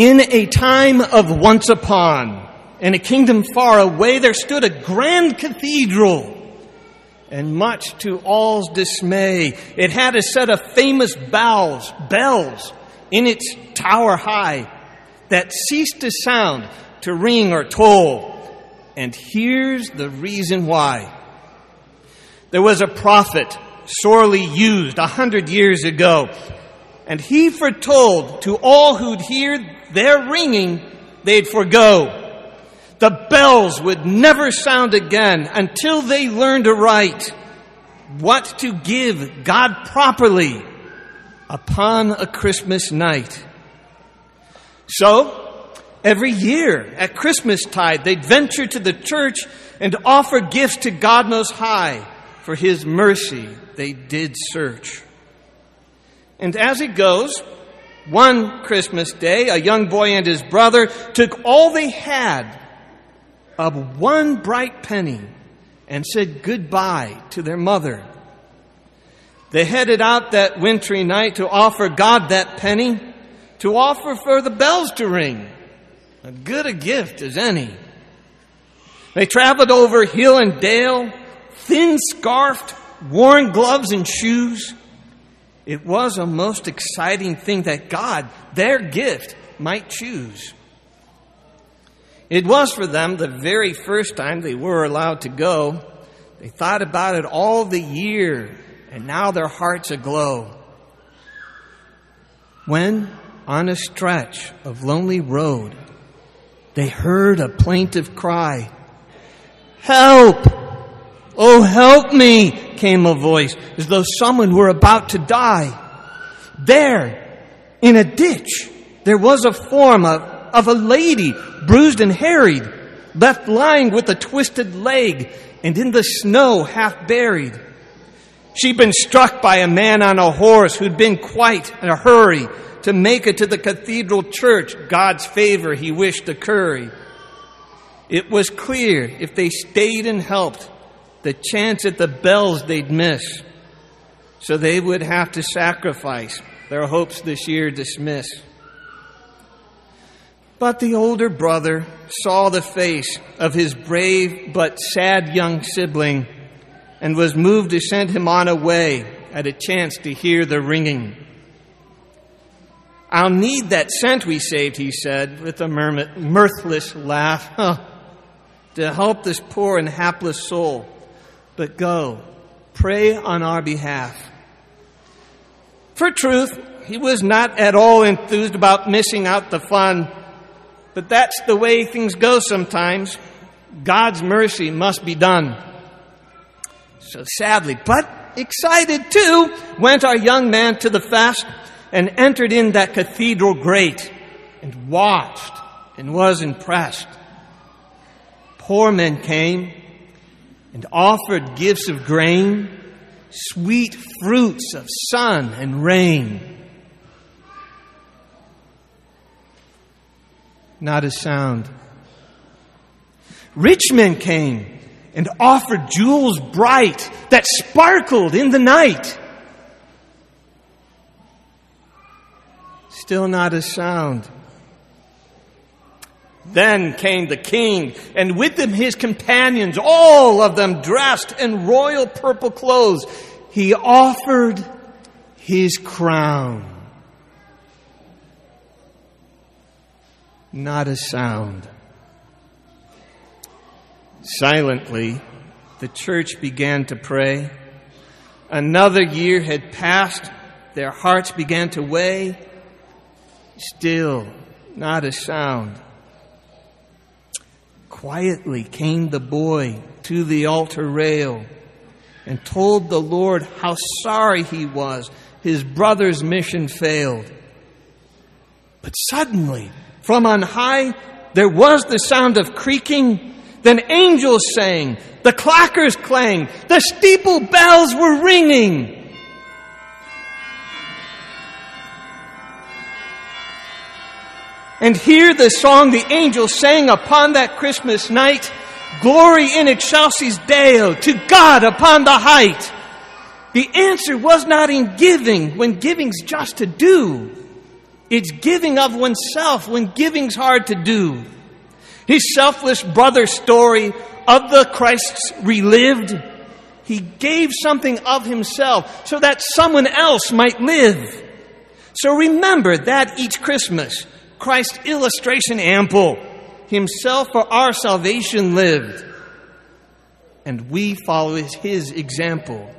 In a time of once upon, in a kingdom far away, there stood a grand cathedral. And much to all's dismay, it had a set of famous bells in its tower high that ceased to sound, to ring or toll. And here's the reason why. There was a prophet sorely used 100 years ago, and he foretold to all who'd hear their ringing, they'd forego. The bells would never sound again until they learned aright what to give God properly upon a Christmas night. So, every year at Christmastide, they'd venture to the church and offer gifts to God Most High. For his mercy they did search. And as it goes, one Christmas day, a young boy and his brother took all they had of one bright penny and said goodbye to their mother. They headed out that wintry night to offer God that penny, to offer for the bells to ring, as good a gift as any. They traveled over hill and dale, thin-scarfed, worn gloves and shoes. It was a most exciting thing that God, their gift, might choose. It was for them the very first time they were allowed to go. They thought about it all the year, and now their hearts aglow. When, on a stretch of lonely road, they heard a plaintive cry, "Help! Oh, help me," came a voice, as though someone were about to die. There, in a ditch, there was a form of a lady, bruised and harried, left lying with a twisted leg and in the snow half buried. She'd been struck by a man on a horse who'd been quite in a hurry to make it to the cathedral church. God's favor he wished to curry. It was clear if they stayed and helped, the chance at the bells they'd miss. So they would have to sacrifice, their hopes this year dismiss. But the older brother saw the face of his brave but sad young sibling and was moved to send him on away at a chance to hear the ringing. "I'll need that cent we saved," he said with a mirthless laugh, "to help this poor and hapless soul. But go, pray on our behalf." For truth, he was not at all enthused about missing out the fun, but that's the way things go sometimes. God's mercy must be done. So sadly, but excited too, went our young man to the fest and entered in that cathedral grate and watched and was impressed. Poor men came and offered gifts of grain, sweet fruits of sun and rain. Not a sound. Rich men came and offered jewels bright that sparkled in the night. Still not a sound. Then came the king, and with him his companions, all of them dressed in royal purple clothes. He offered his crown. Not a sound. Silently, the church began to pray. Another year had passed. Their hearts began to weigh. Still, not a sound. Quietly came the boy to the altar rail and told the Lord how sorry he was his brother's mission failed. But suddenly, from on high, there was the sound of creaking, then angels sang, the clackers clanged, the steeple bells were ringing. And hear the song the angels sang upon that Christmas night, "Glory in excelsis Deo, to God upon the height." The answer was not in giving, when giving's just to do, It's giving of oneself when giving's hard to do. His selfless brother story of the Christ's relived, he gave something of himself so that someone else might live. So remember that each Christmas, Christ's illustration ample, himself for our salvation lived. And we follow his example.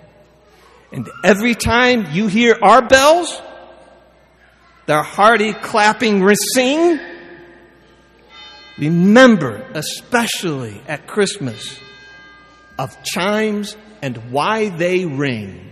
And every time you hear our bells, their hearty clapping sing, remember, especially at Christmas, of chimes and why they ring.